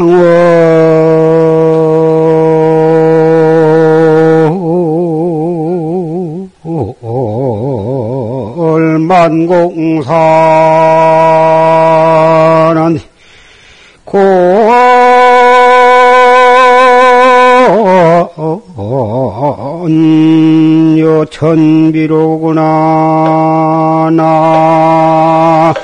창월 만공산은 권여 천비로구나 나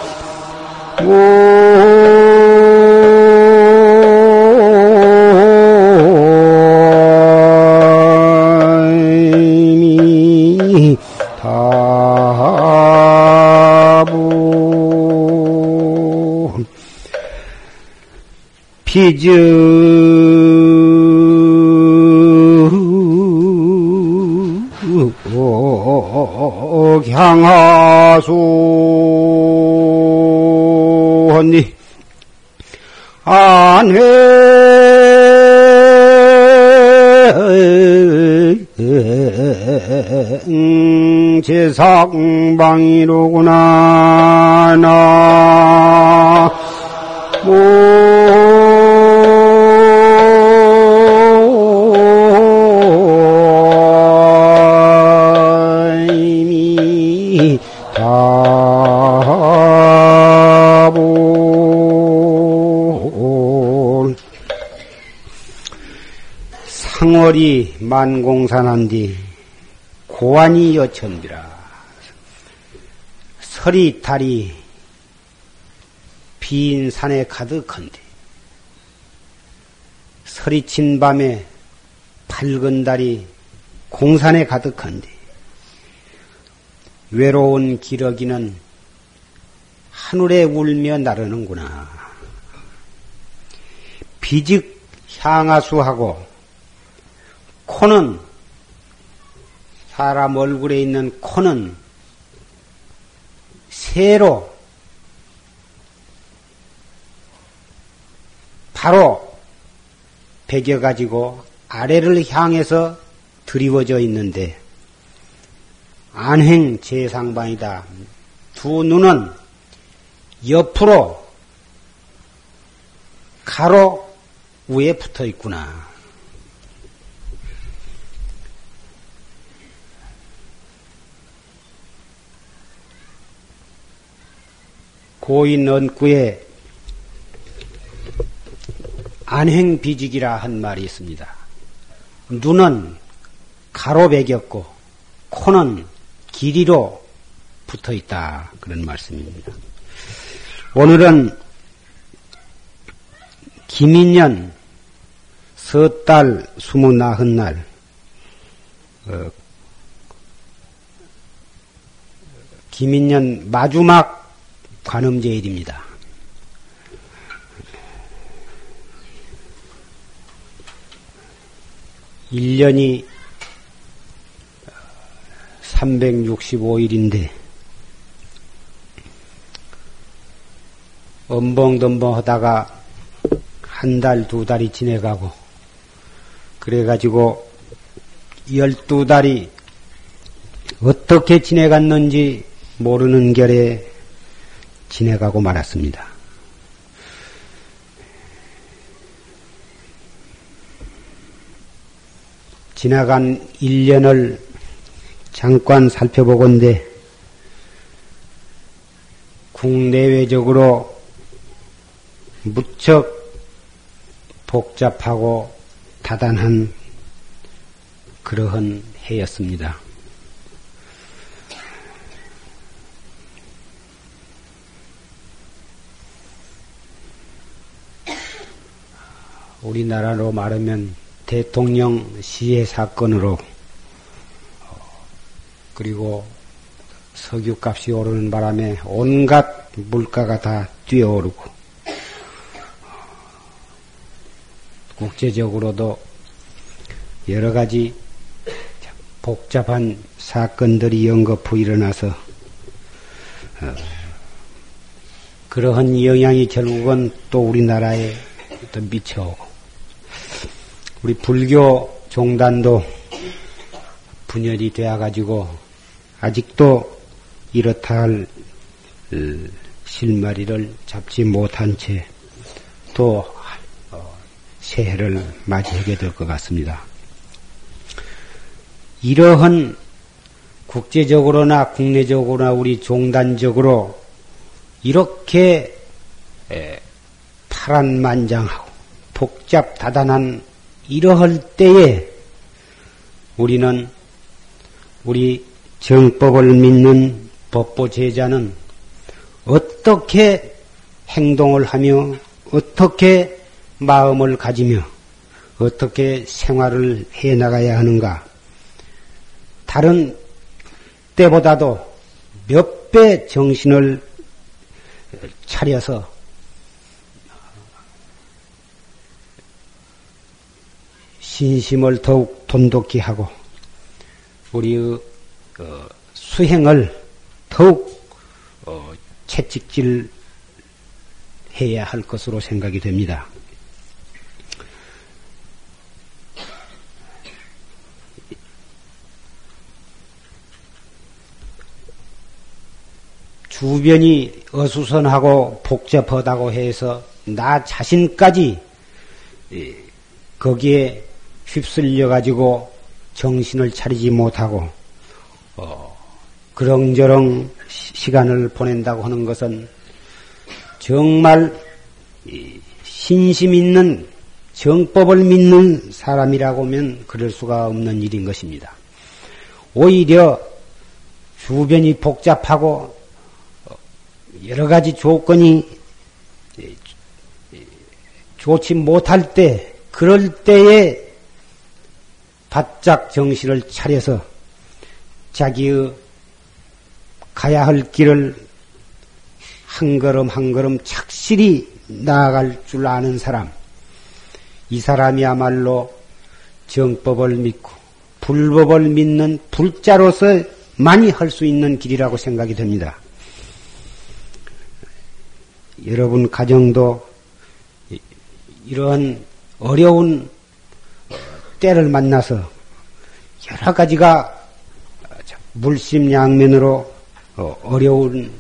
향하소니 안회 제상방이로구나 나 상월이 만공산한디 고안이 여천비라. 설이 달이 빈 산에 가득한데 설이 친 밤에 밝은 달이 공산에 가득한데 외로운 기러기는 하늘에 울며 나르는구나. 비즉 향하수하고 코는 사람 얼굴에 있는 코는 새로 바로 베겨가지고 아래를 향해서 드리워져 있는데 안행 제상방이다. 두 눈은 옆으로 가로 위에 붙어 있구나. 고인 언구에 안행비직이라 한 말이 있습니다. 눈은 가로 베겼고 코는 길이로 붙어있다 그런 말씀입니다. 오늘은 기미년 섣달 29날 기미년 마지막 관음제일입니다. 일년이 365일인데 엄벙덤벙 하다가 한 달, 두 달이 지내가고 그래가지고 12달이 어떻게 지내갔는지 모르는 결에 지내가고 말았습니다. 지나간 1년을 잠깐 살펴보건대 국내외적으로 무척 복잡하고 다단한 그러한 해였습니다. 우리나라로 말하면 대통령 시해 사건으로 그리고 석유값이 오르는 바람에 온갖 물가가 다 뛰어오르고 국제적으로도 여러 가지 복잡한 사건들이 연거푸 일어나서 그러한 영향이 결국은 또 우리나라에 또 미쳐오고 우리 불교 종단도 분열이 되어가지고 아직도 이렇다 할 실마리를 잡지 못한 채 또 새해를 맞이하게 될 것 같습니다. 이러한 국제적으로나 국내적으로나 우리 종단적으로 이렇게 파란만장하고 복잡다단한 이러할 때에 우리는 우리 정법을 믿는 법보제자는 어떻게 행동을 하며 어떻게 마음을 가지며 어떻게 생활을 해나가야 하는가. 다른 때보다도 몇 배 정신을 차려서 진심을 더욱 돈독히 하고 우리의 수행을 더욱 채찍질해야 할 것으로 생각이 됩니다. 주변이 어수선하고 복잡하다고 해서 나 자신까지 거기에 휩쓸려 가지고 정신을 차리지 못하고 그렁저렁 시간을 보낸다고 하는 것은 정말 신심 있는 정법을 믿는 사람이라고 하면 그럴 수가 없는 일인 것입니다. 오히려 주변이 복잡하고 여러 가지 조건이 좋지 못할 때, 그럴 때에 바짝 정신을 차려서 자기의 가야 할 길을 한 걸음 한 걸음 착실히 나아갈 줄 아는 사람, 이 사람이야말로 정법을 믿고 불법을 믿는 불자로서 많이 할 수 있는 길이라고 생각이 됩니다. 여러분 가정도 이런 어려운 때를 만나서 여러 가지가 물심양면으로 어려운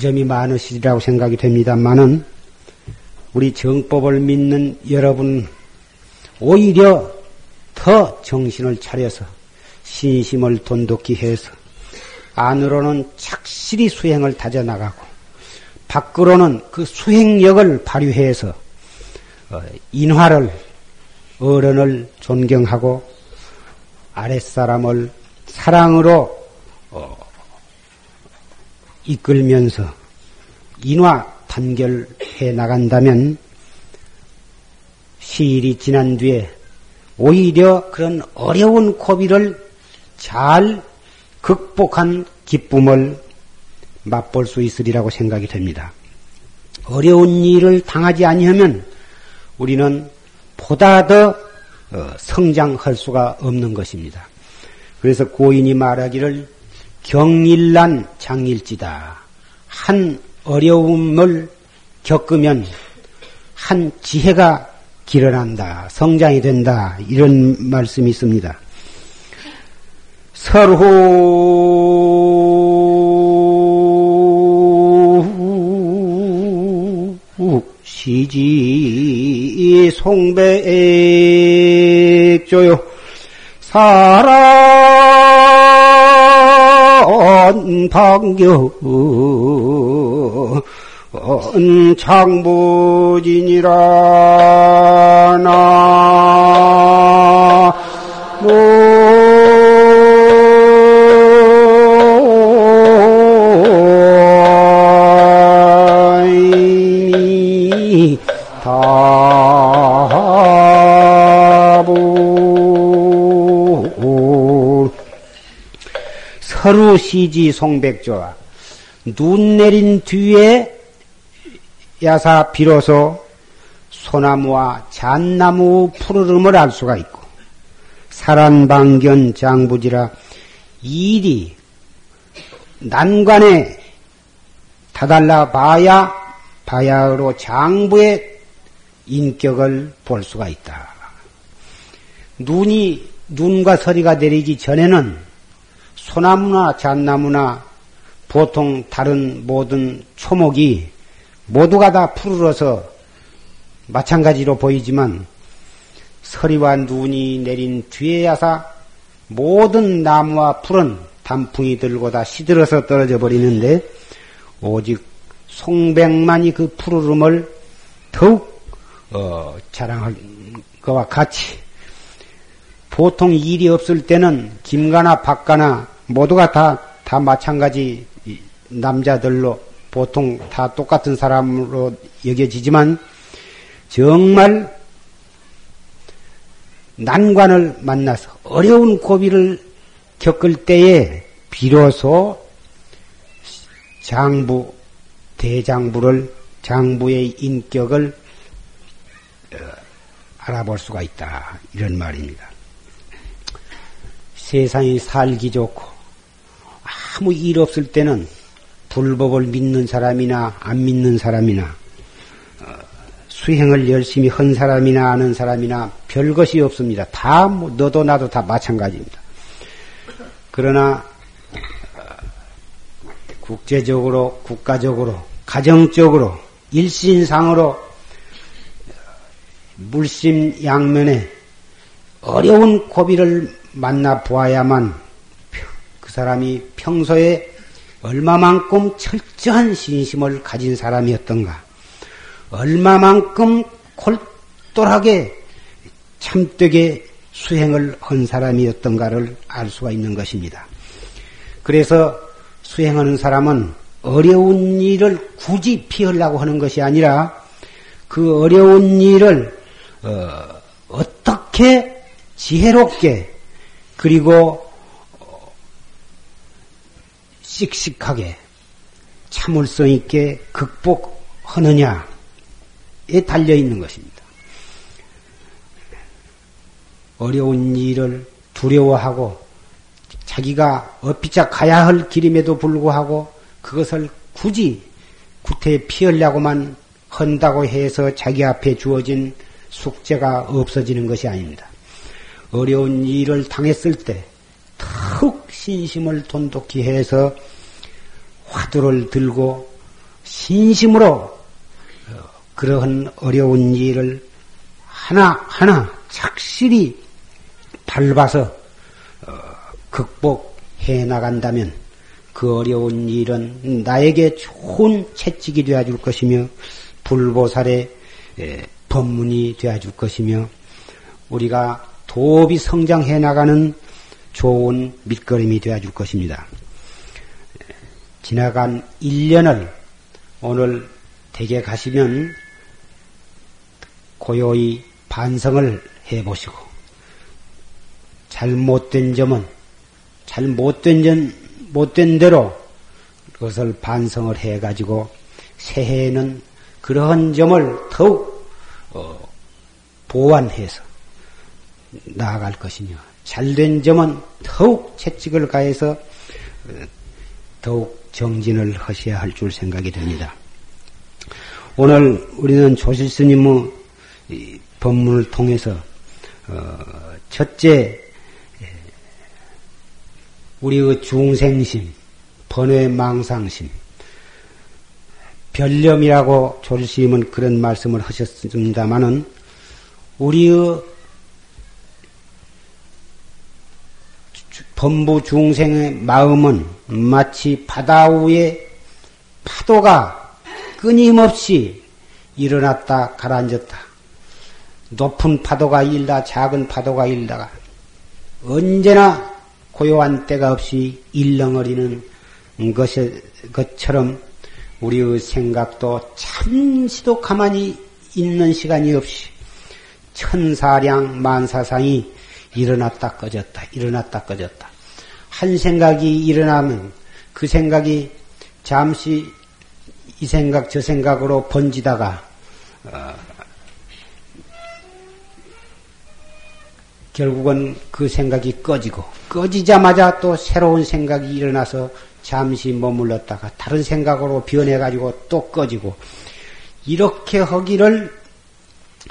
점이 많으시리라고 생각이 됩니다만은 우리 정법을 믿는 여러분 오히려 더 정신을 차려서 신심을 돈독히 해서 안으로는 착실히 수행을 다져나가고 밖으로는 그 수행력을 발휘해서 인화를 어른을 존경하고 아랫사람을 사랑으로 이끌면서 인화 단결해 나간다면 시일이 지난 뒤에 오히려 그런 어려운 고비를 잘 극복한 기쁨을 맛볼 수 있으리라고 생각이 됩니다. 어려운 일을 당하지 아니하면 우리는 보다 더 성장할 수가 없는 것입니다. 그래서 고인이 말하기를 경일난 장일지다. 한 어려움을 겪으면 한 지혜가 길어난다. 성장이 된다. 이런 말씀이 있습니다. 서로 시지 송백조요 사란 방견 장부진이라 나무 서루 시지 송백조와 눈 내린 뒤에 야사 비로소 소나무와 잣나무 푸르름을 알 수가 있고 사란방견 장부지라 일이 난관에 다달라 바야흐로 장부의 인격을 볼 수가 있다. 눈과 서리가 내리기 전에는 소나무나 잣나무나 보통 다른 모든 초목이 모두가 다 푸르러서 마찬가지로 보이지만 서리와 눈이 내린 뒤에야사 모든 나무와 풀은 단풍이 들고 다 시들어서 떨어져 버리는데 오직 송백만이 그 푸르름을 더욱 자랑할 것과 같이 보통 일이 없을 때는 김가나 박가나 모두가 다 마찬가지 남자들로 보통 다 똑같은 사람으로 여겨지지만 정말 난관을 만나서 어려운 고비를 겪을 때에 비로소 장부, 대장부를 장부의 인격을 알아볼 수가 있다. 이런 말입니다. 세상이 살기 좋고 아무 일 없을 때는 불법을 믿는 사람이나 안 믿는 사람이나 수행을 열심히 한 사람이나 아는 사람이나 별것이 없습니다. 다 너도 나도 다 마찬가지입니다. 그러나 국제적으로, 국가적으로, 가정적으로, 일신상으로 물심양면에 어려운 고비를 만나 보아야만 그 사람이 평소에 얼마만큼 철저한 신심을 가진 사람이었던가, 얼마만큼 골똘하게 참되게 수행을 한 사람이었던가를 알 수가 있는 것입니다. 그래서 수행하는 사람은 어려운 일을 굳이 피하려고 하는 것이 아니라 그 어려운 일을 어떻게 지혜롭게 그리고 씩씩하게 참을성 있게 극복하느냐에 달려있는 것입니다. 어려운 일을 두려워하고 자기가 어피차 가야 할 길임에도 불구하고 그것을 굳이 구태에 피하려고만 한다고 해서 자기 앞에 주어진 숙제가 없어지는 것이 아닙니다. 어려운 일을 당했을 때 더욱 신심을 돈독히 해서 화두를 들고 신심으로 그러한 어려운 일을 하나하나 착실히 밟아서 극복해 나간다면 그 어려운 일은 나에게 좋은 채찍이 되어줄 것이며 불보살의 법문이 되어줄 것이며 우리가 도업이 성장해 나가는 좋은 밑거름이 되어줄 것입니다. 지나간 1년을 오늘 댁에 가시면 고요히 반성을 해보시고 잘못된 점은 못된 대로 그것을 반성을 해가지고 새해에는 그러한 점을 더욱 보완해서 나아갈 것이며 잘된 점은 더욱 채찍을 가해서 더욱 정진을 하셔야 할 줄 생각이 됩니다. 오늘 우리는 조실스님의 법문을 통해서 첫째 우리의 중생심, 번외망상심, 별념이라고 조실스님은 그런 말씀을 하셨습니다마는 우리의 범부 중생의 마음은 마치 바다 위에 파도가 끊임없이 일어났다 가라앉았다. 높은 파도가 일다 작은 파도가 일다가 언제나 고요한 때가 없이 일렁거리는 것처럼 우리의 생각도 잠시도 가만히 있는 시간이 없이 천사량 만사상이 일어났다 꺼졌다 일어났다 꺼졌다. 한 생각이 일어나면 그 생각이 잠시 이 생각 저 생각으로 번지다가 결국은 그 생각이 꺼지고 꺼지자마자 또 새로운 생각이 일어나서 잠시 머물렀다가 다른 생각으로 변해가지고 또 꺼지고 이렇게 하기를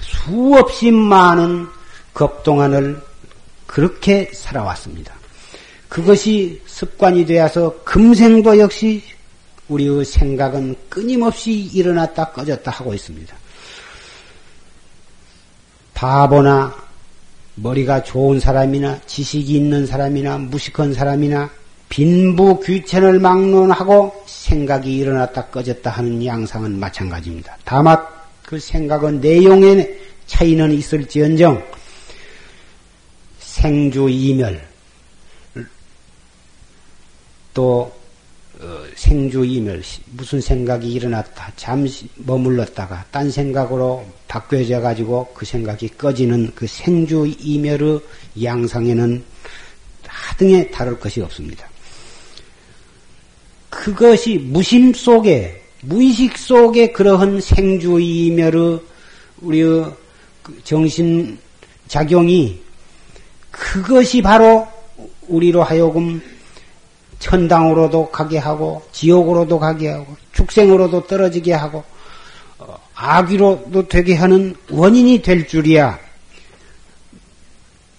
수없이 많은 겁동안을 그렇게 살아왔습니다. 그것이 습관이 되어서 금생도 역시 우리의 생각은 끊임없이 일어났다 꺼졌다 하고 있습니다. 바보나 머리가 좋은 사람이나 지식이 있는 사람이나 무식한 사람이나 빈부 귀천을 막론하고 생각이 일어났다 꺼졌다 하는 양상은 마찬가지입니다. 다만 그 생각은 내용의 차이는 있을지언정 생주 이멸 또 생주 이멸 무슨 생각이 일어났다 잠시 머물렀다가 딴 생각으로 바뀌어져 가지고 그 생각이 꺼지는 그 생주 이멸의 양상에는 하등에 다를 것이 없습니다. 그것이 무심 속에 무의식 속에 그러한 생주 이멸의 우리의 정신 작용이 그것이 바로 우리로 하여금 천당으로도 가게 하고 지옥으로도 가게 하고 축생으로도 떨어지게 하고 악귀로도 되게 하는 원인이 될 줄이야.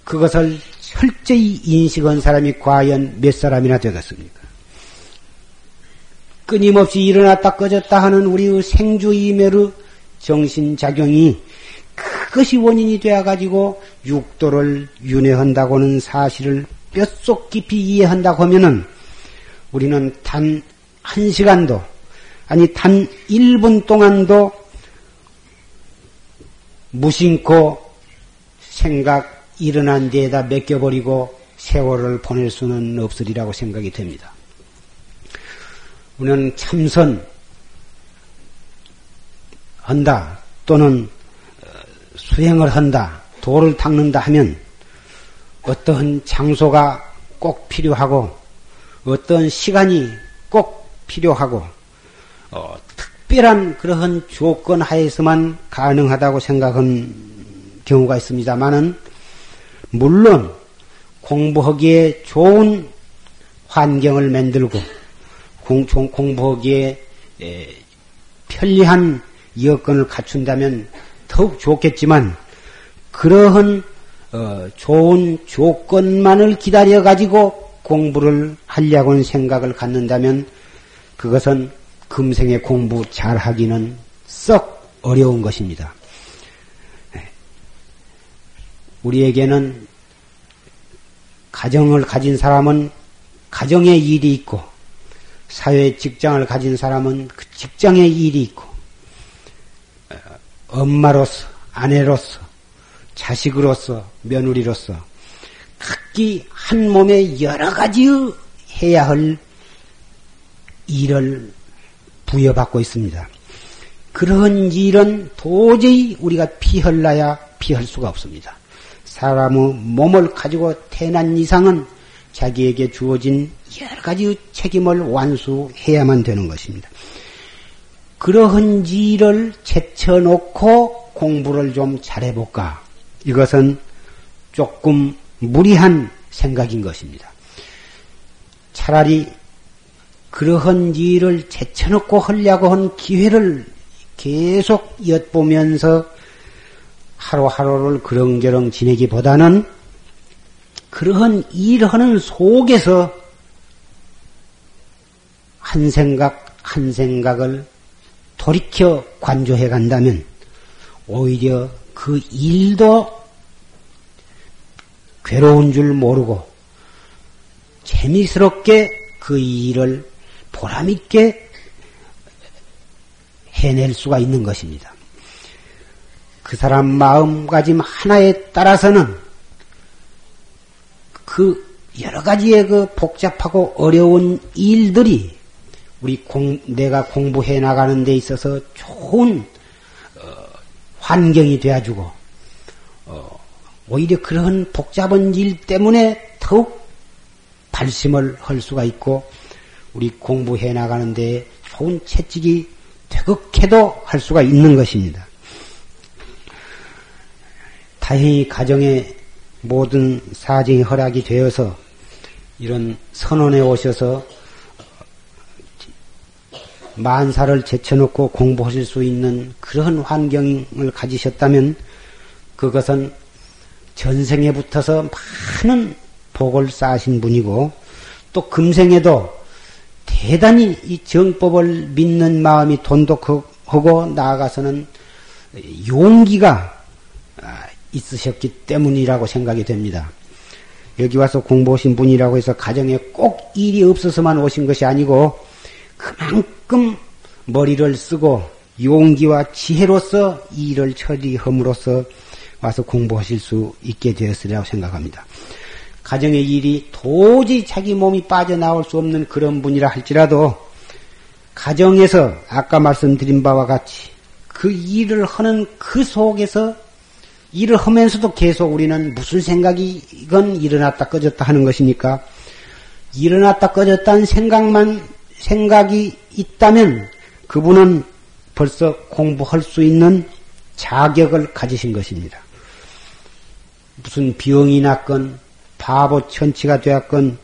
그것을 철저히 인식한 사람이 과연 몇 사람이나 되겠습니까? 끊임없이 일어났다 꺼졌다 하는 우리의 생주이멸의 정신작용이 그것이 원인이 되어가지고 육도를 윤회한다고 하는 사실을 뼛속 깊이 이해한다고 하면은 우리는 단 한 시간도 아니 단 1분 동안도 무심코 생각 일어난 데에다 맡겨버리고 세월을 보낼 수는 없으리라고 생각이 됩니다. 우리는 참선한다 또는 수행을 한다, 도를 닦는다 하면 어떠한 장소가 꼭 필요하고 어떤 시간이 꼭 필요하고 특별한 그러한 조건 하에서만 가능하다고 생각한 경우가 있습니다만은 물론 공부하기에 좋은 환경을 만들고 공부하기에 편리한 여건을 갖춘다면 더욱 좋겠지만 그러한 좋은 조건만을 기다려가지고 공부를 하려고 하는 생각을 갖는다면 그것은 금생에 공부 잘하기는 썩 어려운 것입니다. 우리에게는 가정을 가진 사람은 가정의 일이 있고 사회 직장을 가진 사람은 그 직장의 일이 있고 엄마로서 아내로서 자식으로서 며느리로서 각기 한 몸에 여러 가지 해야 할 일을 부여받고 있습니다. 그런 일은 도저히 우리가 피할라야 피할 수가 없습니다. 사람의 몸을 가지고 태어난 이상은 자기에게 주어진 여러 가지 책임을 완수해야만 되는 것입니다. 그러한 일을 제쳐놓고 공부를 좀 잘해볼까? 이것은 조금 무리한 생각인 것입니다. 차라리 그러한 일을 제쳐놓고 하려고 한 기회를 계속 엿보면서 하루하루를 그렁저렁 지내기보다는 그러한 일하는 속에서 한 생각 한 생각을 돌이켜 관조해 간다면 오히려 그 일도 괴로운 줄 모르고 재미스럽게 그 일을 보람있게 해낼 수가 있는 것입니다. 그 사람 마음가짐 하나에 따라서는 그 여러 가지의 그 복잡하고 어려운 일들이 우리 내가 공부해 나가는 데 있어서 좋은 환경이 되어주고 오히려 그런 복잡한 일 때문에 더욱 발심을 할 수가 있고 우리 공부해 나가는 데에 좋은 채찍이 되극해도 할 수가 있는 것입니다. 다행히 가정의 모든 사정이 허락이 되어서 이런 선원에 오셔서 만사를 제쳐놓고 공부하실 수 있는 그런 환경을 가지셨다면 그것은 전생에 붙어서 많은 복을 쌓으신 분이고 또 금생에도 대단히 이 정법을 믿는 마음이 돈독하고 나아가서는 용기가 있으셨기 때문이라고 생각이 됩니다. 여기 와서 공부 오신 분이라고 해서 가정에 꼭 일이 없어서만 오신 것이 아니고 그만큼 머리를 쓰고 용기와 지혜로서 일을 처리함으로써 와서 공부하실 수 있게 되었으리라고 생각합니다. 가정의 일이 도저히 자기 몸이 빠져나올 수 없는 그런 분이라 할지라도 가정에서 아까 말씀드린 바와 같이 그 일을 하는 그 속에서 일을 하면서도 계속 우리는 무슨 생각이 이건 일어났다 꺼졌다 하는 것이니까 일어났다 꺼졌다는 생각이 있다면 그분은 벌써 공부할 수 있는 자격을 가지신 것입니다. 무슨 병이 났건 바보 천치가 되었건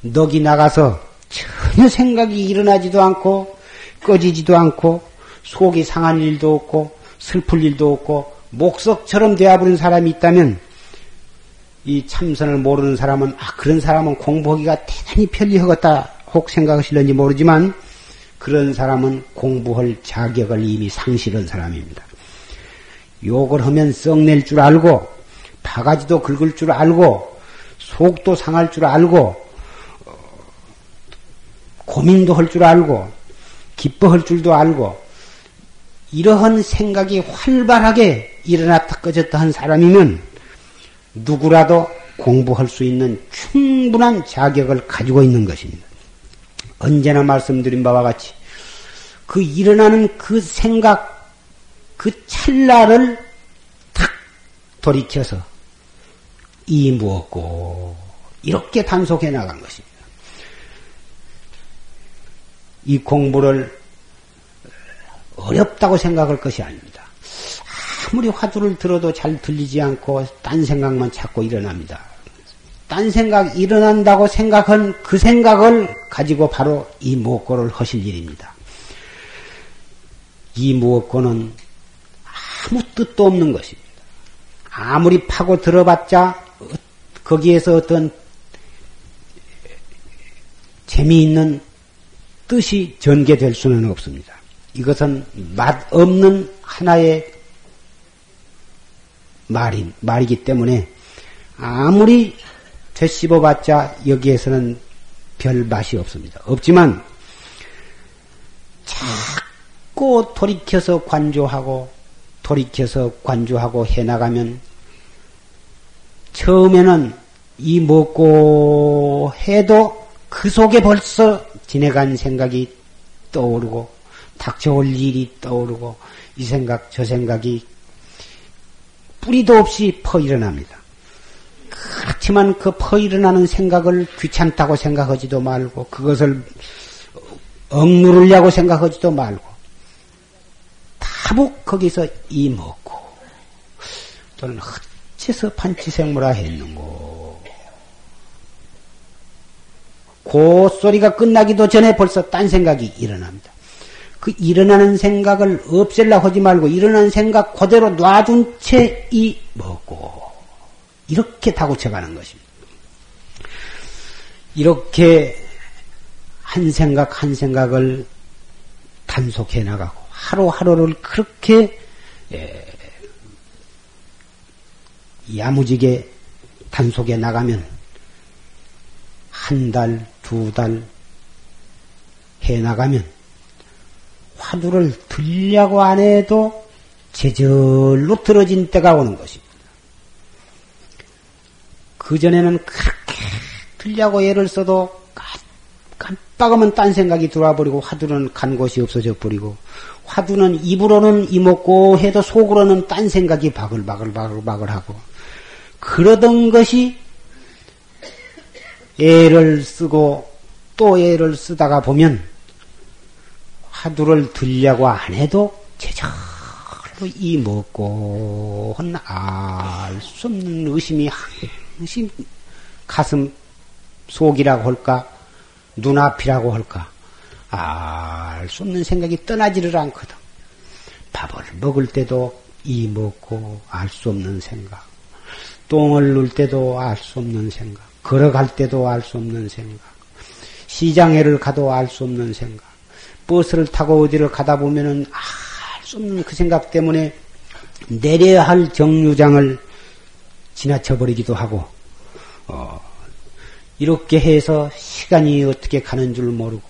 넋이 나가서 전혀 생각이 일어나지도 않고 꺼지지도 않고 속이 상한 일도 없고 슬플 일도 없고 목석처럼 되어버린 사람이 있다면 이 참선을 모르는 사람은 그런 사람은 공부하기가 대단히 편리하겠다 혹 생각하실런지 모르지만 그런 사람은 공부할 자격을 이미 상실한 사람입니다. 욕을 하면 썩낼 줄 알고 바가지도 긁을 줄 알고 속도 상할 줄 알고 고민도 할 줄 알고 기뻐할 줄도 알고 이러한 생각이 활발하게 일어났다 꺼졌다 한 사람이면 누구라도 공부할 수 있는 충분한 자격을 가지고 있는 것입니다. 언제나 말씀드린 바와 같이 그 일어나는 그 생각, 그 찰나를 탁 돌이켜서 이 무엇고 이렇게 단속해 나간 것입니다. 이 공부를 어렵다고 생각할 것이 아닙니다. 아무리 화두를 들어도 잘 들리지 않고 딴 생각만 자꾸 일어납니다. 딴 생각 일어난다고 생각한 그 생각을 가지고 바로 이 무엇고를 하실 일입니다. 이 무엇고는 아무 뜻도 없는 것입니다. 아무리 파고 들어봤자 거기에서 어떤 재미있는 뜻이 전개될 수는 없습니다. 이것은 맛없는 하나의 말이기 때문에 아무리 되씹어봤자 여기에서는 별 맛이 없습니다. 없지만 자꾸 돌이켜서 관조하고 해나가면 처음에는 이 먹고 해도 그 속에 벌써 지내간 생각이 떠오르고 닥쳐올 일이 떠오르고 이 생각 저 생각이 뿌리도 없이 퍼 일어납니다. 그렇지만 그 퍼 일어나는 생각을 귀찮다고 생각하지도 말고 그것을 억누르려고 생각하지도 말고 다부 거기서 이 먹고 또는 어째서 판치생무라 했는고 그 소리가 끝나기도 전에 벌써 딴 생각이 일어납니다. 그 일어나는 생각을 없애려고 하지 말고 일어나는 생각 그대로 놔둔 채 이 먹고 이렇게 다고쳐가는 것입니다. 이렇게 한 생각 한 생각을 단속해 나가고 하루하루를 그렇게 야무지게 단속해 나가면 한 달, 두 달 해나가면 화두를 들려고 안 해도 제절로 들어진 때가 오는 것입니다. 그전에는 그렇게 들려고 애를 써도 깜빡하면 딴 생각이 들어와 버리고 화두는 간 곳이 없어져 버리고 화두는 입으로는 이먹고 해도 속으로는 딴 생각이 바글바글 하고 그러던 것이 애를 쓰고 또 애를 쓰다가 보면 화두를 들려고 안 해도 제절로 이 먹고는 알 수 없는 의심이 항상 가슴 속이라고 할까 눈앞이라고 할까 알 수 없는 생각이 떠나지를 않거든. 밥을 먹을 때도 이 먹고 알 수 없는 생각, 똥을 눌 때도 알 수 없는 생각, 걸어갈 때도 알 수 없는 생각, 시장에를 가도 알 수 없는 생각, 버스를 타고 어디를 가다 보면은 알 수 없는 그 생각 때문에 내려야 할 정류장을 지나쳐버리기도 하고, 이렇게 해서 시간이 어떻게 가는 줄 모르고,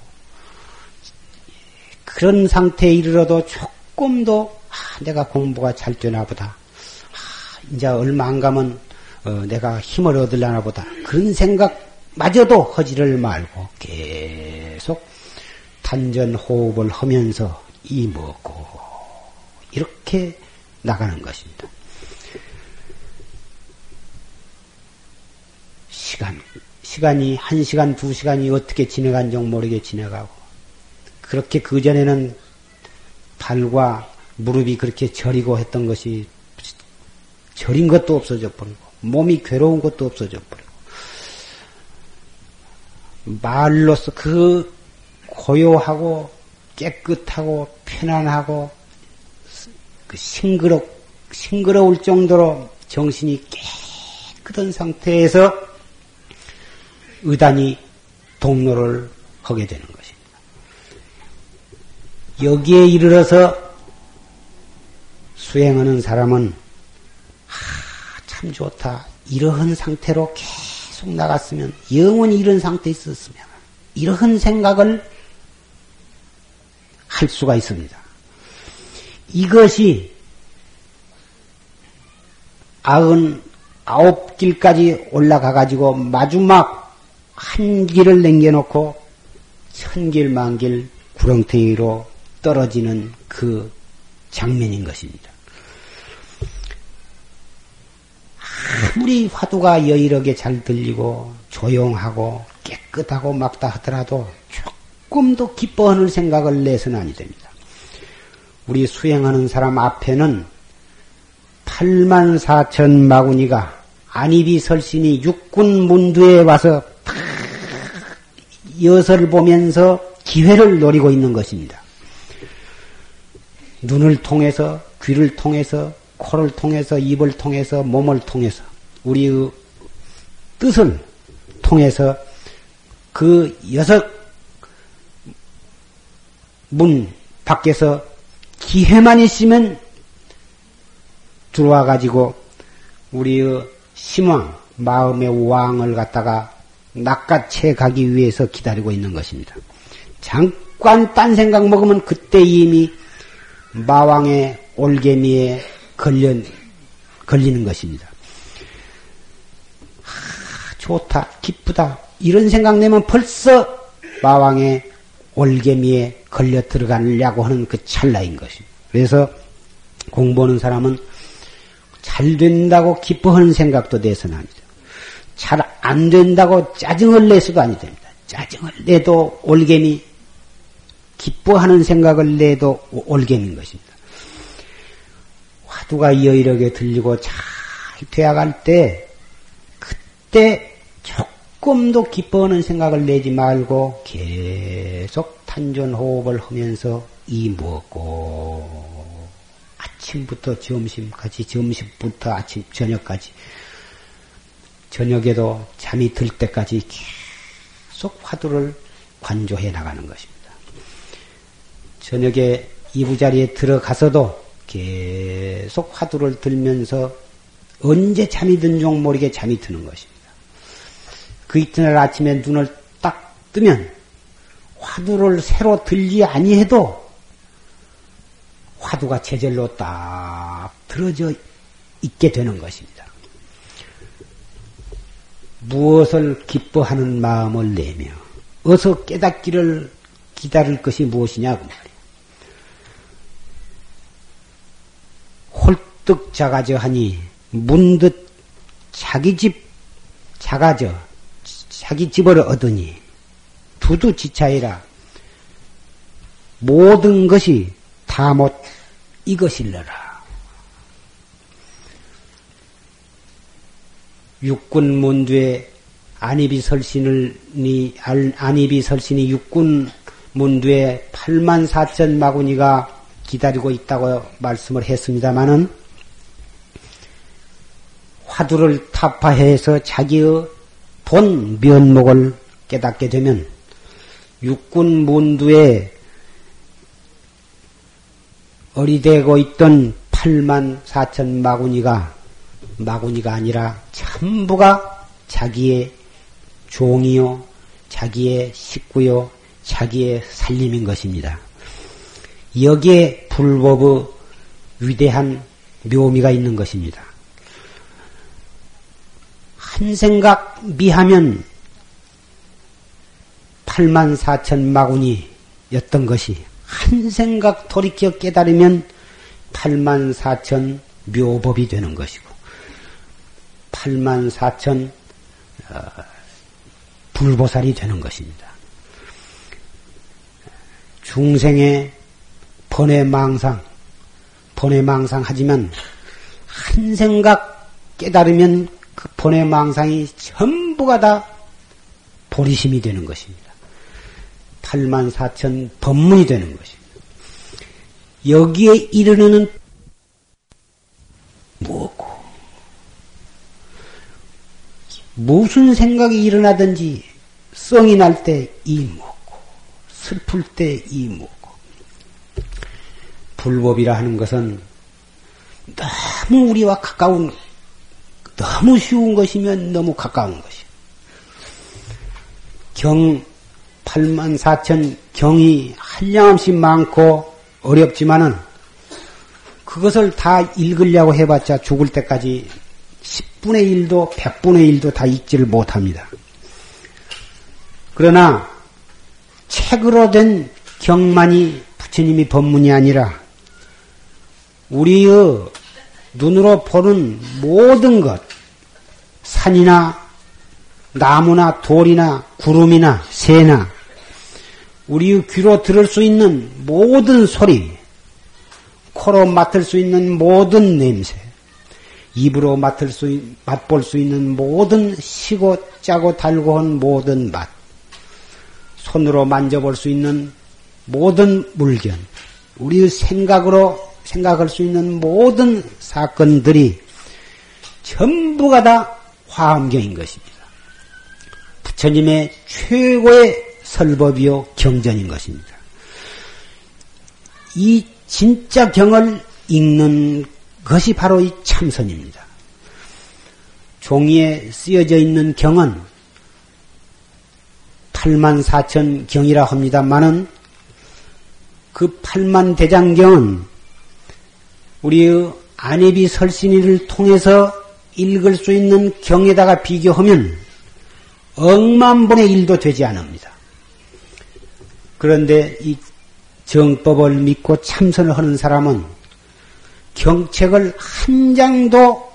그런 상태에 이르러도 조금도, 내가 공부가 잘 되나 보다. 이제 얼마 안 가면, 내가 힘을 얻으려나 보다. 그런 생각마저도 허지를 말고, 계속 단전 호흡을 하면서 이 먹고, 이렇게 나가는 것입니다. 시간이 1시간, 2시간이 어떻게 지나간지 모르게 지나가고, 그렇게 그전에는 발과 무릎이 그렇게 저리고 했던 것이 저린 것도 없어져 버리고, 몸이 괴로운 것도 없어져 버리고, 말로서 그 고요하고 깨끗하고 편안하고 그 싱그러울 정도로 정신이 깨끗한 상태에서 의단이 동로를 하게 되는 것입니다. 여기에 이르러서 수행하는 사람은 참 좋다. 이러한 상태로 계속 나갔으면, 영원히 이런 상태에 있었으면, 이러한 생각을 할 수가 있습니다. 이것이 99길까지 올라가가지고 마지막 한 길을 남겨놓고 1000길, 10,000길 구렁텅이로 떨어지는 그 장면인 것입니다. 아무리 화두가 여유롭게 잘 들리고 조용하고 깨끗하고 막다 하더라도 조금도 기뻐하는 생각을 내서는 아니 됩니다. 우리 수행하는 사람 앞에는 84,000 마구니가 안입이 설신이 육군 문두에 와서 탁 여설을 보면서 기회를 노리고 있는 것입니다. 눈을 통해서, 귀를 통해서, 코를 통해서, 입을 통해서, 몸을 통해서, 우리의 뜻을 통해서 그 6문 밖에서 기회만 있으면 들어와 가지고 우리의 심왕, 마음의 왕을 갖다가 낚아채 가기 위해서 기다리고 있는 것입니다. 잠깐 딴 생각 먹으면 그때 이미 마왕의 올개미에 걸리는 것입니다. 좋다, 기쁘다 이런 생각 내면 벌써 마왕의 올개미에 걸려 들어가려고 하는 그 찰나인 것입니다. 그래서 공부하는 사람은 잘 된다고 기뻐하는 생각도 내서는 아니다. 잘 안 된다고 짜증을 내서도 아니 됩니다. 짜증을 내도 올개미, 기뻐하는 생각을 내도 올개미인 것입니다. 화두가 여유롭게 들리고 잘 되어갈 때, 그때 조금도 기뻐하는 생각을 내지 말고 계속 탄전호흡을 하면서 이 먹고, 아침부터 점심까지, 점심부터 아침, 저녁까지, 저녁에도 잠이 들 때까지 계속 화두를 관조해 나가는 것입니다. 저녁에 이부자리에 들어가서도 계속 화두를 들면서 언제 잠이 든 줄 모르게 잠이 드는 것입니다. 그 이튿날 아침에 눈을 딱 뜨면 화두를 새로 들지 아니해도 화두가 제절로 딱 들어져 있게 되는 것입니다. 무엇을 기뻐하는 마음을 내며 어서 깨닫기를 기다릴 것이 무엇이냐 그 말이에요. 홀뜩 작아져 하니 문득 자기 집을 얻으니 두두지차이라 모든 것이 다 못 이것일러라. 육군 문두에 안입이 설신이 육군 문두에 84,000 마구니가 기다리고 있다고 말씀을 했습니다마는, 화두를 타파해서 자기의 본 면목을 깨닫게 되면 육군 문두에 어리되고 있던 84,000 마구니가 마구니가 아니라 전부가 자기의 종이요, 자기의 식구요, 자기의 살림인 것입니다. 여기에 불법의 위대한 묘미가 있는 것입니다. 한 생각 미하면 84,000마구니였던 것이 한 생각 돌이켜 깨달으면 84,000묘법이 되는 것이고 84,000 불보살이 되는 것입니다. 중생의 번외망상, 번외망상하지만 한 생각 깨달으면 그 번외망상이 전부가 다 보리심이 되는 것입니다. 84,000 법문이 되는 것입니다. 여기에 이르는 뭐고 무슨 생각이 일어나든지 성이 날 때 이 먹고 슬플 때 이 먹고 불법이라 하는 것은 너무 우리와 가까운 너무 쉬운 것이면 너무 가까운 것이요. 경 84,000 경이 한량없이 많고 어렵지만은 그것을 다 읽으려고 해봤자 죽을 때까지 10분의 1도 100분의 1도 다 읽지를 못합니다. 그러나 책으로 된 경만이 부처님이 법문이 아니라 우리의 눈으로 보는 모든 것, 산이나 나무나 돌이나 구름이나 새나 우리의 귀로 들을 수 있는 모든 소리, 코로 맡을 수 있는 모든 냄새, 입으로 맛볼 수 있는 모든 시고 짜고 달고 한 모든 맛, 손으로 만져볼 수 있는 모든 물견, 우리의 생각으로 생각할 수 있는 모든 사건들이 전부가 다 화엄경인 것입니다. 부처님의 최고의 설법이요 경전인 것입니다. 이 진짜 경을 읽는 그것이 바로 이 참선입니다. 종이에 쓰여져 있는 경은 84,000 경이라 합니다만은 그 8만 대장경은 우리의 안예비 설신이를 통해서 읽을 수 있는 경에다가 비교하면 억만분의 1도 되지 않습니다. 그런데 이 정법을 믿고 참선을 하는 사람은 경책을 한 장도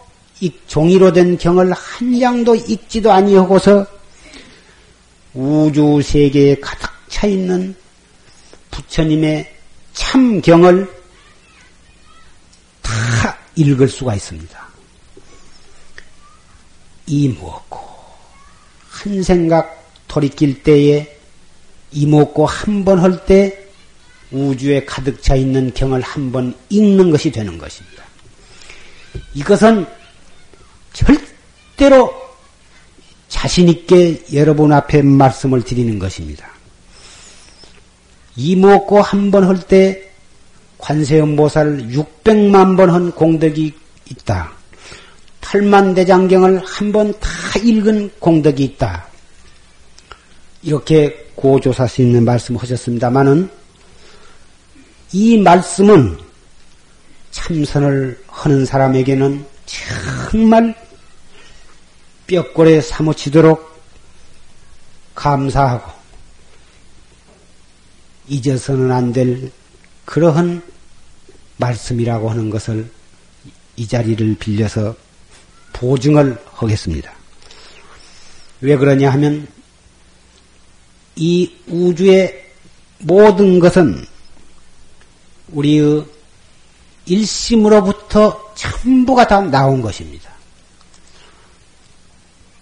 종이로 된 경을 한 장도 읽지도 아니하고서 우주 세계에 가득 차 있는 부처님의 참경을 다 읽을 수가 있습니다. 이 먹고 한 생각 돌이킬 때에 이 먹고 한 번 할 때 우주에 가득 차 있는 경을 한번 읽는 것이 되는 것입니다. 이것은 절대로 자신있게 여러분 앞에 말씀을 드리는 것입니다. 이목고 한번 할 때 관세음보살 600만 번 한 공덕이 있다. 8만 대장경을 한번 다 읽은 공덕이 있다. 이렇게 고조사스님의 말씀을 하셨습니다마는 이 말씀은 참선을 하는 사람에게는 정말 뼈골에 사무치도록 감사하고 잊어서는 안 될 그러한 말씀이라고 하는 것을 이 자리를 빌려서 보증을 하겠습니다. 왜 그러냐 하면 이 우주의 모든 것은 우리의 일심으로부터 전부가 다 나온 것입니다.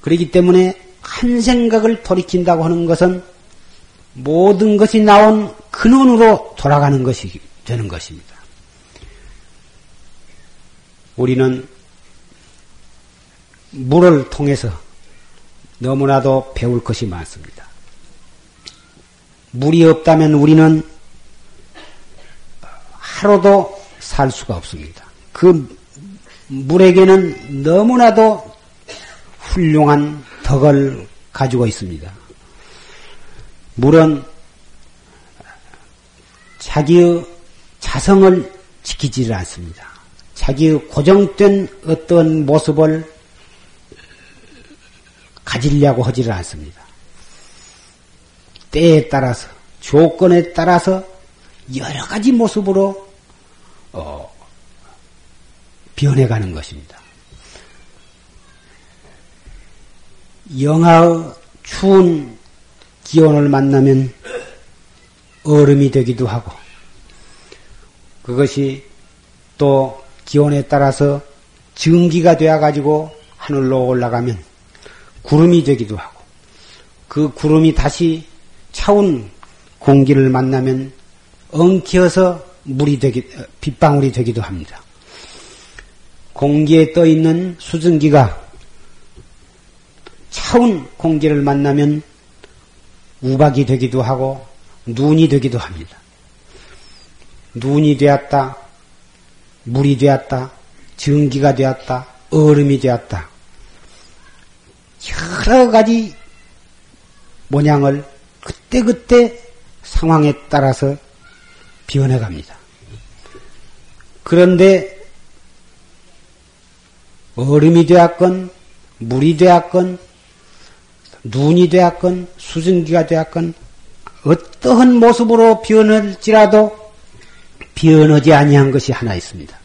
그렇기 때문에 한 생각을 돌이킨다고 하는 것은 모든 것이 나온 근원으로 돌아가는 것이 되는 것입니다. 우리는 물을 통해서 너무나도 배울 것이 많습니다. 물이 없다면 우리는 하루도 살 수가 없습니다. 그 물에게는 너무나도 훌륭한 덕을 가지고 있습니다. 물은 자기의 자성을 지키지를 않습니다. 자기의 고정된 어떤 모습을 가지려고 하지를 않습니다. 때에 따라서, 조건에 따라서 여러 가지 모습으로 변해가는 것입니다. 영하의 추운 기온을 만나면 얼음이 되기도 하고, 그것이 또 기온에 따라서 증기가 되어가지고 하늘로 올라가면 구름이 되기도 하고, 그 구름이 다시 차운 공기를 만나면 엉켜서 물이 빗방울이 되기도 합니다. 공기에 떠있는 수증기가 차운 공기를 만나면 우박이 되기도 하고 눈이 되기도 합니다. 눈이 되었다, 물이 되었다, 증기가 되었다, 얼음이 되었다. 여러 가지 모양을 그때그때 상황에 따라서 변해갑니다. 그런데 얼음이 되었건, 물이 되었건, 눈이 되었건, 수증기가 되었건 어떠한 모습으로 변할지라도 변하지 아니한 것이 하나 있습니다.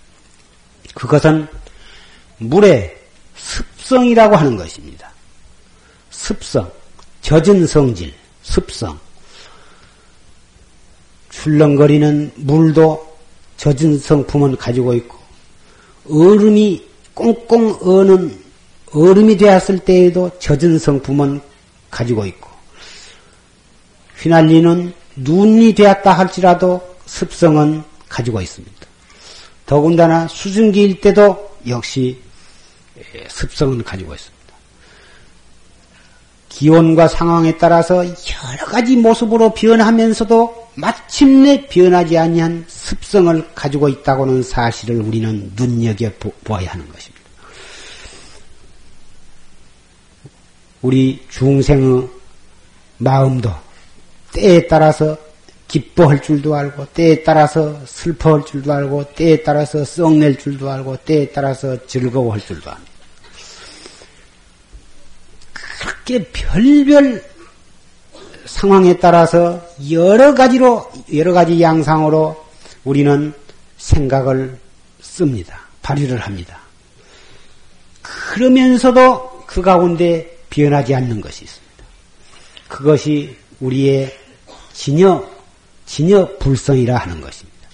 그것은 물의 습성이라고 하는 것입니다. 습성, 젖은 성질, 습성. 출렁거리는 물도 젖은 성품은 가지고 있고, 얼음이 꽁꽁 어는 얼음이 되었을 때에도 젖은 성품은 가지고 있고, 휘날리는 눈이 되었다 할지라도 습성은 가지고 있습니다. 더군다나 수증기일 때도 역시 습성은 가지고 있습니다. 기온과 상황에 따라서 여러 가지 모습으로 변하면서도 마침내 변하지 아니한 습성을 가지고 있다고는 사실을 우리는 눈여겨보아야 하는 것입니다. 우리 중생의 마음도 때에 따라서 기뻐할 줄도 알고, 때에 따라서 슬퍼할 줄도 알고, 때에 따라서 썩낼 줄도 알고, 때에 따라서 즐거워할 줄도 압니다. 그렇게 별별 상황에 따라서 여러 가지 양상으로 우리는 생각을 씁니다. 발휘를 합니다. 그러면서도 그 가운데 변하지 않는 것이 있습니다. 그것이 우리의 진여불성이라 하는 것입니다.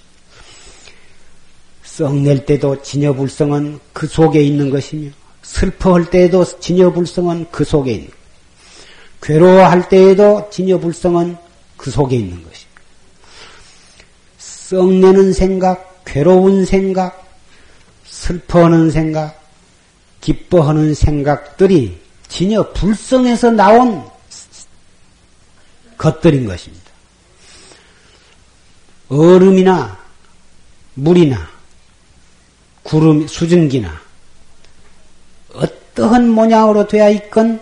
썩낼 때도 진여불성은 그 속에 있는 것이며, 슬퍼할 때에도 진여불성은 그 속에 있는 것입니다. 괴로워할 때에도 진여불성은 그 속에 있는 것입니다. 썩내는 생각, 괴로운 생각, 슬퍼하는 생각, 기뻐하는 생각들이 진여 불성에서 나온 것들인 것입니다. 얼음이나 물이나 구름, 수증기나 어떠한 모양으로 되어 있건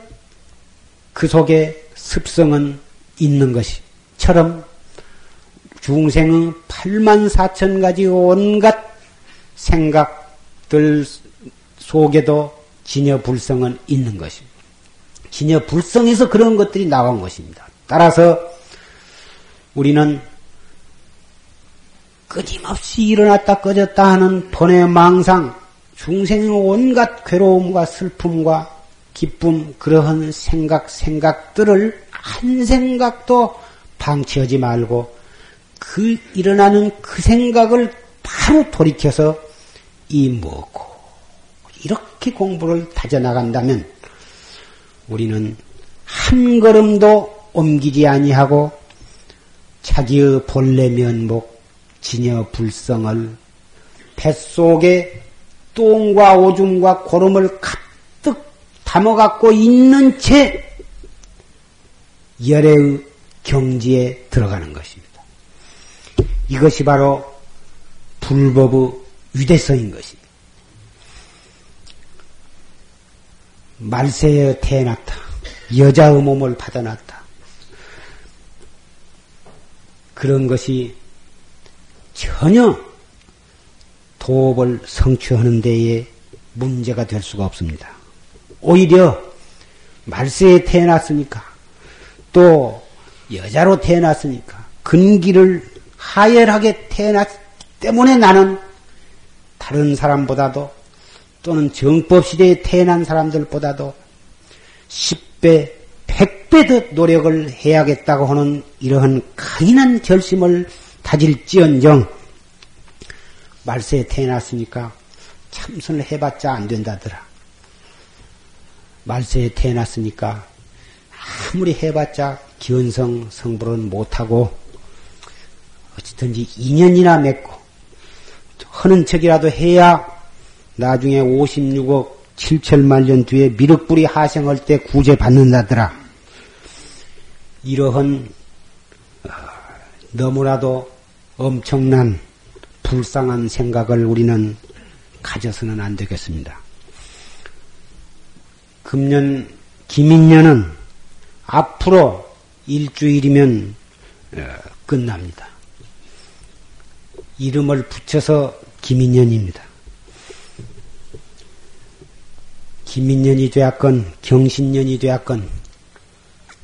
그 속에 습성은 있는 것처럼 중생의 84,000가지 온갖 생각들 속에도 진여 불성은 있는 것입니다. 진여 불성에서 그런 것들이 나온 것입니다. 따라서 우리는 끊임없이 일어났다 꺼졌다 하는 번뇌 망상, 중생의 온갖 괴로움과 슬픔과 기쁨, 그러한 생각들을 한 생각도 방치하지 말고 그 일어나는 그 생각을 바로 돌이켜서 이 먹고 이렇게 공부를 다져나간다면 우리는 한 걸음도 옮기지 아니하고 자기의 본래 면목 진여불성을 뱃속에 똥과 오줌과 고름을 가득 담아갖고 있는 채 열애의 경지에 들어가는 것입니다. 이것이 바로 불법의 위대성인 것입니다. 말세에 태어났다. 여자의 몸을 받아놨다. 그런 것이 전혀 도업을 성취하는 데에 문제가 될 수가 없습니다. 오히려 말세에 태어났으니까 또 여자로 태어났으니까 근기를 하열하게 태어났기 때문에 나는 다른 사람보다도 또는 정법시대에 태어난 사람들보다도 10배, 100배 더 노력을 해야겠다고 하는 이러한 강인한 결심을 다질지언정 말세에 태어났으니까 참선을 해봤자 안 된다더라. 말세에 태어났으니까 아무리 해봤자 기원성 성불은 못하고 어쨌든지 인연이나 맺고 하는 척이라도 해야 나중에 56억 7천만 년 뒤에 미륵불이 하생할 때 구제 받는다더라. 이러한 너무나도 엄청난 불쌍한 생각을 우리는 가져서는 안 되겠습니다. 금년 기민년은 앞으로 일주일이면 끝납니다. 이름을 붙여서 기민년입니다. 기민년이 되었건 경신년이 되었건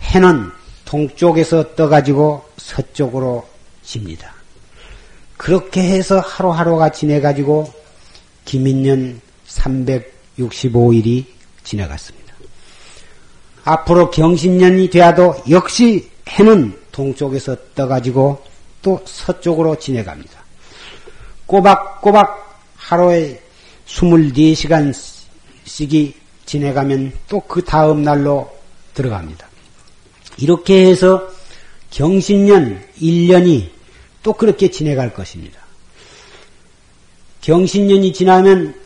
해는 동쪽에서 떠가지고 서쪽으로 집니다. 그렇게 해서 하루하루가 지내가지고 기민년 365일이 지나갔습니다. 앞으로 경신년이 되어도 역시 해는 동쪽에서 떠가지고 또 서쪽으로 지내갑니다. 꼬박꼬박 하루에 24시간씩이 지내가면 또 그 다음 날로 들어갑니다. 이렇게 해서 경신년 1년이 또 그렇게 지내갈 것입니다. 경신년이 지나면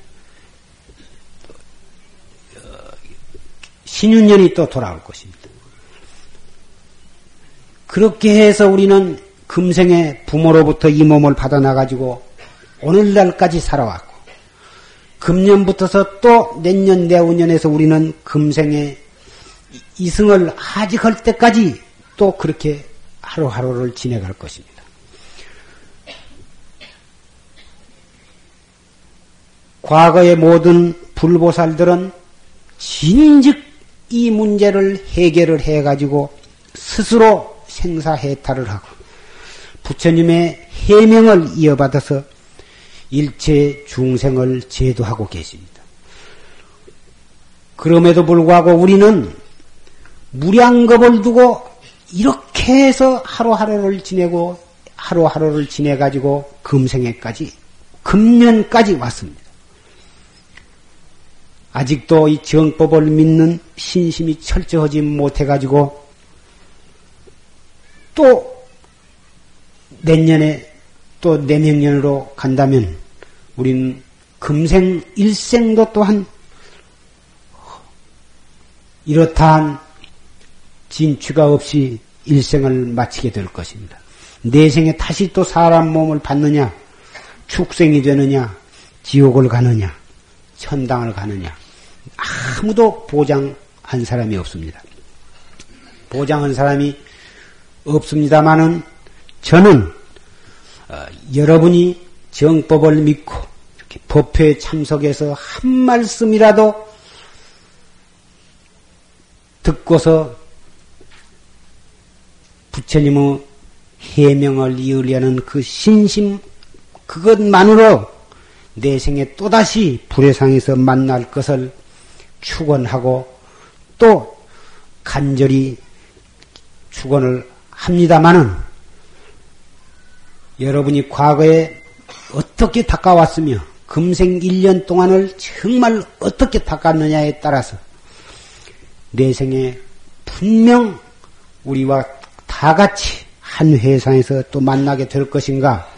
신유년이 또 돌아올 것입니다. 그렇게 해서 우리는 금생에 부모로부터 이 몸을 받아나가지고 오늘날까지 살아왔고 금년부터서 또 내년 내후년에서 우리는 금생에 이승을 하직할 때까지 또 그렇게 하루하루를 지내갈 것입니다. 과거의 모든 불보살들은 진즉 이 문제를 해결을 해가지고 스스로 생사해탈을 하고 부처님의 해명을 이어받아서 일체 중생을 제도하고 계십니다. 그럼에도 불구하고 우리는 무량겁을 두고 이렇게 해서 하루하루를 지내고 하루하루를 지내가지고 금생에까지 금년까지 왔습니다. 아직도 이 정법을 믿는 신심이 철저하지 못해가지고 또 내년에 또 내명년으로 간다면 우리는 금생 일생도 또한 이렇다한 진취가 없이 일생을 마치게 될 것입니다. 내생에 다시 또 사람 몸을 받느냐, 축생이 되느냐, 지옥을 가느냐, 천당을 가느냐 아무도 보장한 사람이 없습니다. 보장한 사람이 없습니다마는 저는 여러분이 정법을 믿고 이렇게 법회에 참석해서 한 말씀이라도 듣고서 부처님의 해명을 이으려는 그 신심 그것만으로 내 생에 또다시 불회상에서 만날 것을 축원하고 또 간절히 축원을 합니다마는 여러분이 과거에 어떻게 닦아왔으며 금생 1년 동안을 정말 어떻게 닦았느냐에 따라서 내 생에 분명 우리와 다 같이 한 회상에서 또 만나게 될 것인가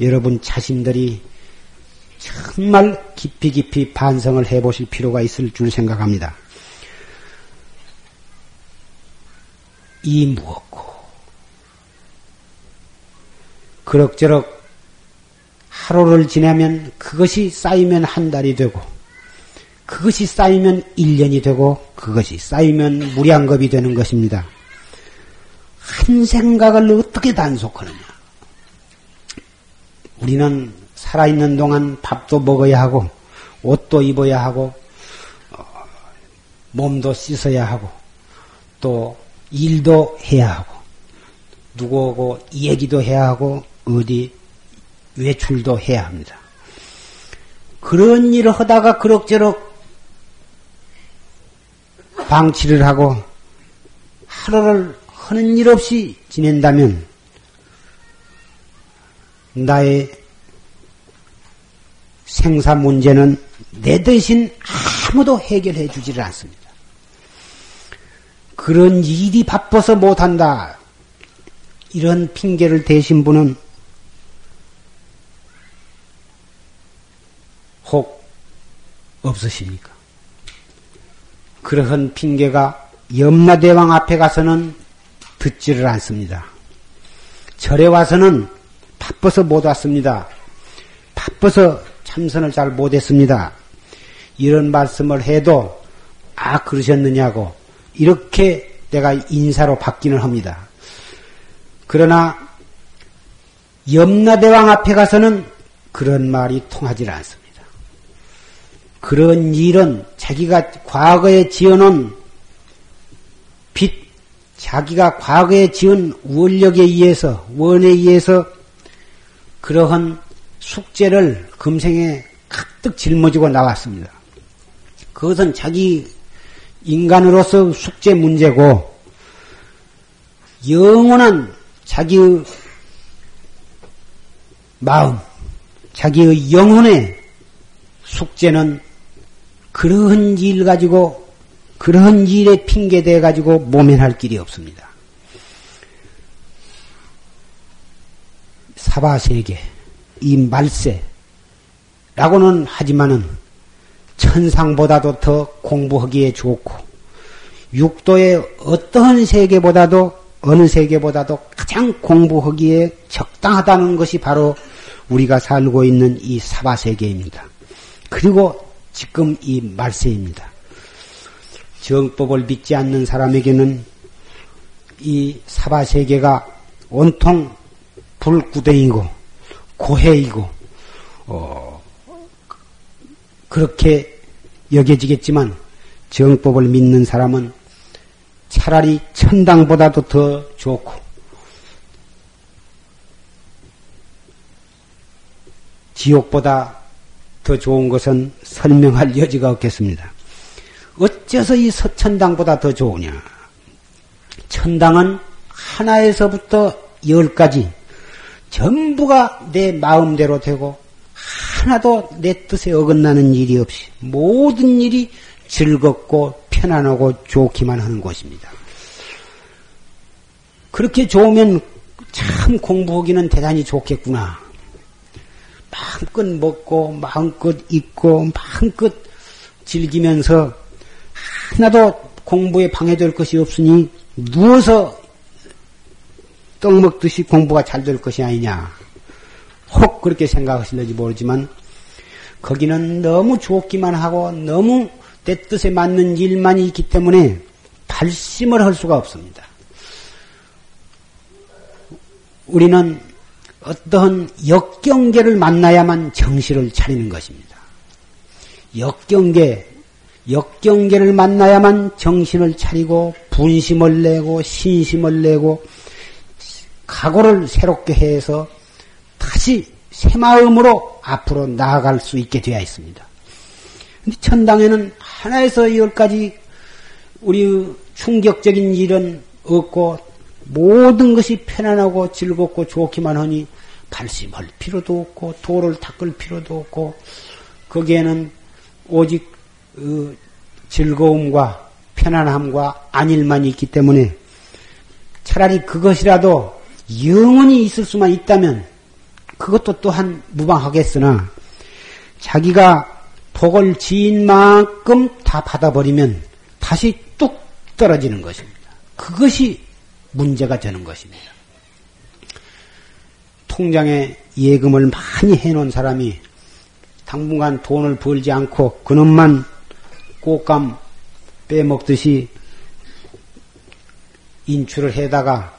여러분 자신들이 정말 깊이 깊이 반성을 해보실 필요가 있을 줄 생각합니다. 이 무엇고 그럭저럭 하루를 지나면 그것이 쌓이면 한 달이 되고 그것이 쌓이면 1년이 되고 그것이 쌓이면 무량겁이 되는 것입니다. 한 생각을 어떻게 단속하느냐. 우리는 살아있는 동안 밥도 먹어야 하고 옷도 입어야 하고 몸도 씻어야 하고 또 일도 해야 하고 누구하고 얘기도 해야 하고 어디 외출도 해야 합니다. 그런 일을 하다가 그럭저럭 방치를 하고 하루를 하는 일 없이 지낸다면 나의 생사 문제는 내 대신 아무도 해결해 주지를 않습니다. 그런 일이 바빠서 못한다. 이런 핑계를 대신 분은 혹 없으십니까? 그러한 핑계가 염라대왕 앞에 가서는 듣지를 않습니다. 절에 와서는 바빠서 못 왔습니다. 바빠서 참선을 잘 못했습니다. 이런 말씀을 해도 아 그러셨느냐고 이렇게 내가 인사로 받기는 합니다. 그러나 염라대왕 앞에 가서는 그런 말이 통하지 않습니다. 그런 일은 자기가 과거에 지어놓은 빚, 자기가 과거에 지은 원력에 의해서, 원에 의해서 그러한 숙제를 금생에 가득 짊어지고 나왔습니다. 그것은 자기 인간으로서 숙제 문제고 영원한 자기의 마음, 자기의 영혼의 숙제는 그러한 일 가지고 그러한 일에 핑계대 가지고 모면할 길이 없습니다. 사바세계 이 말세라고는 하지만은 천상보다도 더 공부하기에 좋고 육도의 어떠한 세계보다도 어느 세계보다도 가장 공부하기에 적당하다는 것이 바로 우리가 살고 있는 이 사바세계입니다. 그리고 지금 이 말세입니다. 정법을 믿지 않는 사람에게는 이 사바세계가 온통 불구덩이고 고해이고 그렇게 여겨지겠지만 정법을 믿는 사람은 차라리 천당보다도 더 좋고 지옥보다 더 좋은 것은 설명할 여지가 없겠습니다. 어째서 이 천당보다 더 좋으냐? 천당은 하나에서부터 10까지 전부가 내 마음대로 되고 하나도 내 뜻에 어긋나는 일이 없이 모든 일이 즐겁고 편안하고 좋기만 하는 곳입니다. 그렇게 좋으면 참 공부하기는 대단히 좋겠구나. 마음껏 먹고 마음껏 입고 마음껏 즐기면서 하나도 공부에 방해될 것이 없으니 누워서 떡 먹듯이 공부가 잘 될 것이 아니냐. 혹 그렇게 생각하실는지 모르지만 거기는 너무 좋기만 하고 너무 내 뜻에 맞는 일만이 있기 때문에 발심을 할 수가 없습니다. 우리는 어떠한 역경계를 만나야만 정신을 차리는 것입니다. 역경계를 만나야만 정신을 차리고 분심을 내고 신심을 내고 각오를 새롭게 해서 다시 새 마음으로 앞으로 나아갈 수 있게 되어 있습니다. 그런데 천당에는 하나에서 열까지 우리 충격적인 일은 없고 모든 것이 편안하고 즐겁고 좋기만 하니 발심할 필요도 없고 도를 닦을 필요도 없고 거기에는 오직 즐거움과 편안함과 안일만 있기 때문에 차라리 그것이라도 영원히 있을 수만 있다면 그것도 또한 무방하겠으나 자기가 복을 지은 만큼 다 받아버리면 다시 뚝 떨어지는 것입니다. 그것이 문제가 되는 것입니다. 통장에 예금을 많이 해놓은 사람이 당분간 돈을 벌지 않고 그놈만 꽃감 빼먹듯이 인출을 해다가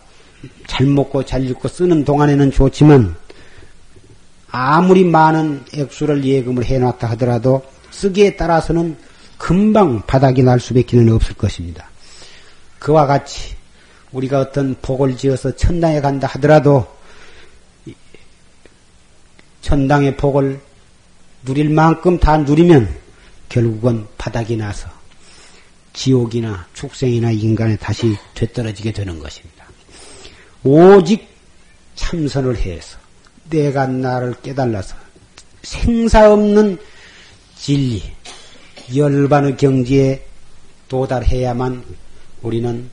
잘 먹고 잘 읽고 쓰는 동안에는 좋지만 아무리 많은 액수를 예금을 해놨다 하더라도 쓰기에 따라서는 금방 바닥이 날 수밖에 없을 것입니다. 그와 같이 우리가 어떤 복을 지어서 천당에 간다 하더라도 천당의 복을 누릴 만큼 다 누리면 결국은 바닥이 나서 지옥이나 축생이나 인간에 다시 되떨어지게 되는 것입니다. 오직 참선을 해서 내가 나를 깨달아서 생사 없는 진리, 열반의 경지에 도달해야만 우리는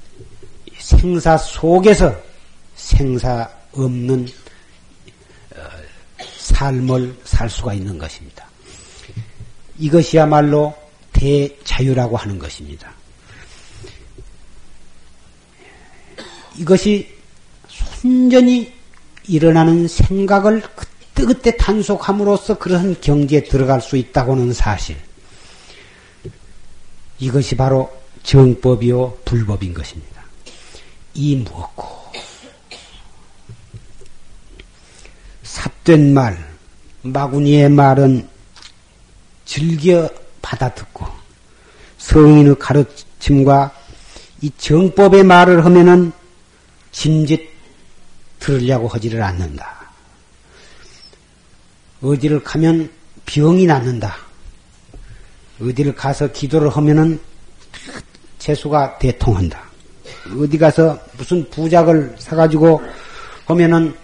생사 속에서 생사 없는 삶을 살 수가 있는 것입니다. 이것이야말로 대자유라고 하는 것입니다. 이것이 순전히 일어나는 생각을 그때그때 단속함으로써 그런 경지에 들어갈 수 있다고는 사실. 이것이 바로 정법이요 불법인 것입니다. 이 무엇고 삿된 말, 마구니의 말은 즐겨 받아듣고 성인의 가르침과 이 정법의 말을 하면은 짐짓 들으려고 하지를 않는다. 어디를 가면 병이 낫는다. 어디를 가서 기도를 하면은 재수가 대통한다. 어디 가서 무슨 부작을 사가지고 하면은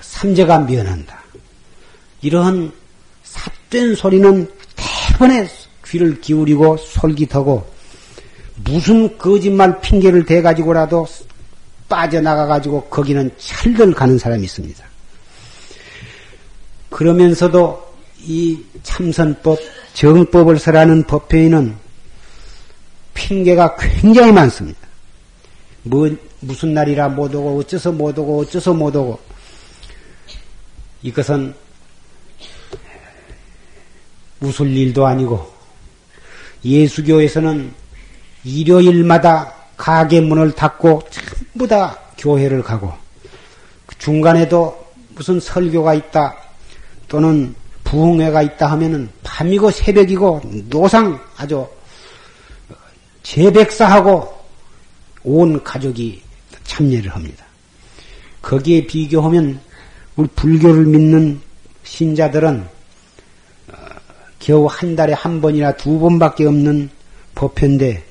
삼재가 면한다. 이러한 삿된 소리는 대번에 귀를 기울이고 솔깃하고 무슨 거짓말 핑계를 대가지고라도 빠져나가가지고 거기는 찰들 가는 사람이 있습니다. 그러면서도 이 참선법, 정법을 설하는 법회에는 핑계가 굉장히 많습니다. 무슨 날이라 못 오고 어째서 못 오고 어째서 못 오고. 이것은 웃을 일도 아니고 예수교에서는 일요일마다 가게 문을 닫고 전부 다 교회를 가고 중간에도 무슨 설교가 있다 또는 부흥회가 있다 하면은 밤이고 새벽이고 노상 아주 재백사하고 온 가족이 참여를 합니다. 거기에 비교하면 우리 불교를 믿는 신자들은 겨우 한 달에 한 번이나 두 번밖에 없는 법회인데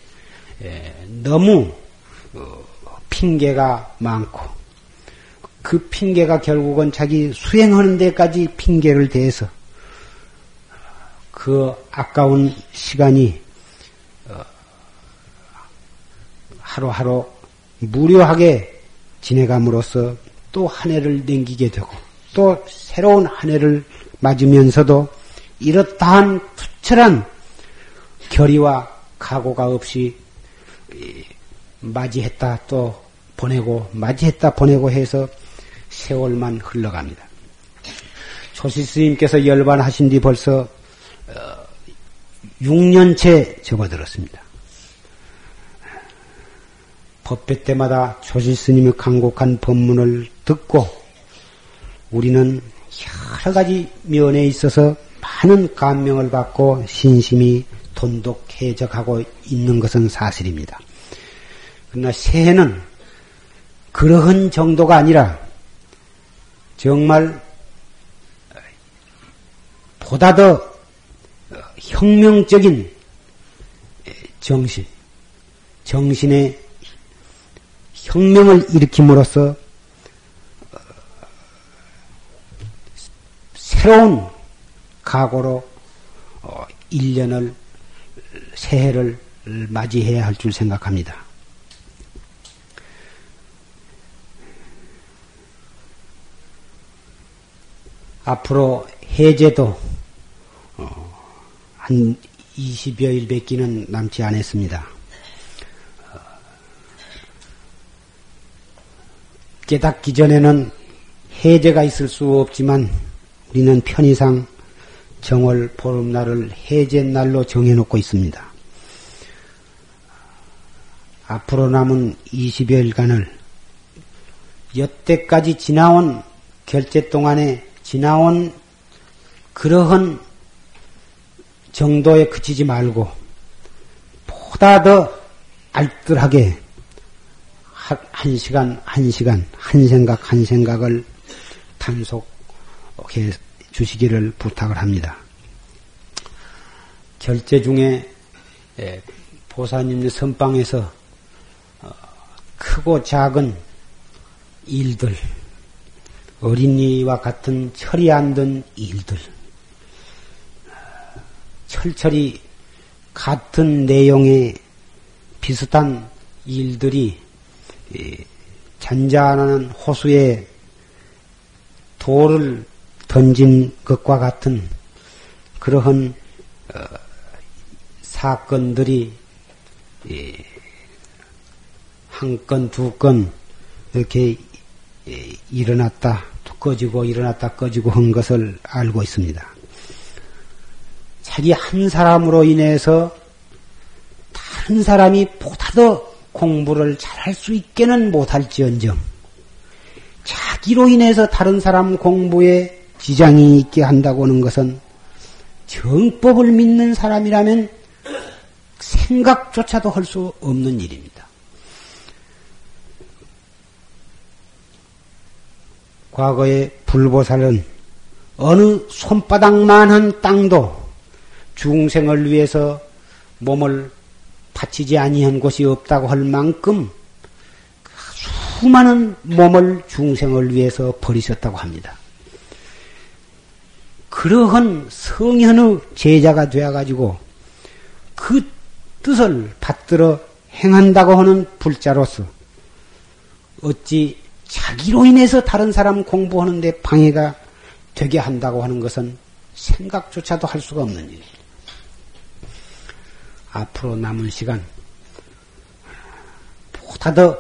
너무 핑계가 많고 그 핑계가 결국은 자기 수행하는 데까지 핑계를 대서 그 아까운 시간이 하루하루 무료하게 지내감으로써 또 한 해를 넘기게 되고 또 새로운 한 해를 맞으면서도 이렇다한 투철한 결의와 각오가 없이 맞이했다 또 보내고 맞이했다 보내고 해서 세월만 흘러갑니다. 조실스님께서 열반하신 뒤 벌써 6년째 접어들었습니다. 법회 때마다 조실스님의 강곡한 법문을 듣고 우리는 여러 가지 면에 있어서 많은 감명을 받고 신심이 돈독해져가고 있는 것은 사실입니다. 그러나 새해는 그러한 정도가 아니라 정말 보다 더 혁명적인 정신, 정신의 혁명을 일으킴으로써 새로운 각오로 1년을 새해를 맞이해야 할 줄 생각합니다. 앞으로 해제도 한 20여일 밖에는 남지 않았습니다. 깨닫기 전에는 해제가 있을 수 없지만 우리는 편의상 정월 보름날을 해제날로 정해놓고 있습니다. 앞으로 남은 20여일간을 여태까지 지나온 결제 동안에 지나온 그러한 정도에 그치지 말고 보다 더 알뜰하게 한 시간 한 시간 한 생각 한 생각을 단속해 주시기를 부탁을 합니다. 결제 중에 보살님의 선방에서 크고 작은 일들, 어린이와 같은 철이 안 든 일들, 철철이 같은 내용의 비슷한 일들이 잔잔한 호수에 돌을 던진 것과 같은 그러한 사건들이 한 건, 두 건 이렇게 일어났다, 꺼지고 일어났다, 꺼지고 한 것을 알고 있습니다. 자기 한 사람으로 인해서 다른 사람이 보다 더 공부를 잘할 수 있게는 못할지언정 자기로 인해서 다른 사람 공부에 지장이 있게 한다고 하는 것은 정법을 믿는 사람이라면 생각조차도 할 수 없는 일입니다. 과거의 불보살은 어느 손바닥만한 땅도 중생을 위해서 몸을 바치지 아니한 곳이 없다고 할 만큼 수많은 몸을 중생을 위해서 버리셨다고 합니다. 그러한 성현의 제자가 되어가지고 그 뜻을 받들어 행한다고 하는 불자로서 어찌 자기로 인해서 다른 사람 공부하는 데 방해가 되게 한다고 하는 것은 생각조차도 할 수가 없는 일입니다. 앞으로 남은 시간 보다 더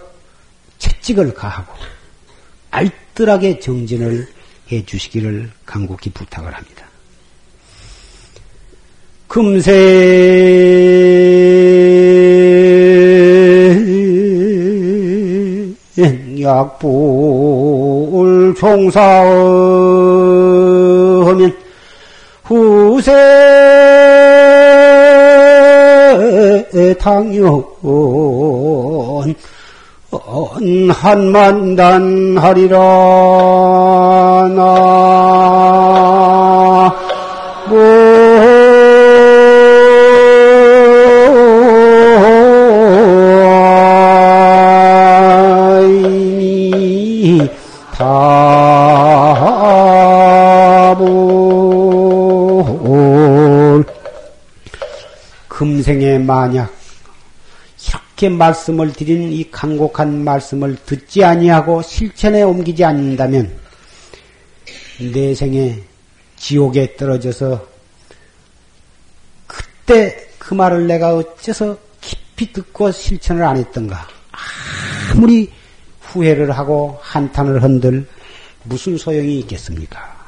채찍을 가하고 알뜰하게 정진을 해 주시기를 간곡히 부탁을 합니다. 금세 약불 종사하면 후세 당연 한만단 하리라 나무 금생에 만약 이렇게 말씀을 드린 이 간곡한 말씀을 듣지 아니하고 실천에 옮기지 않는다면 내 생에 지옥에 떨어져서 그때 그 말을 내가 어째서 깊이 듣고 실천을 안 했던가 아무리 후회를 하고 한탄을 한들 무슨 소용이 있겠습니까?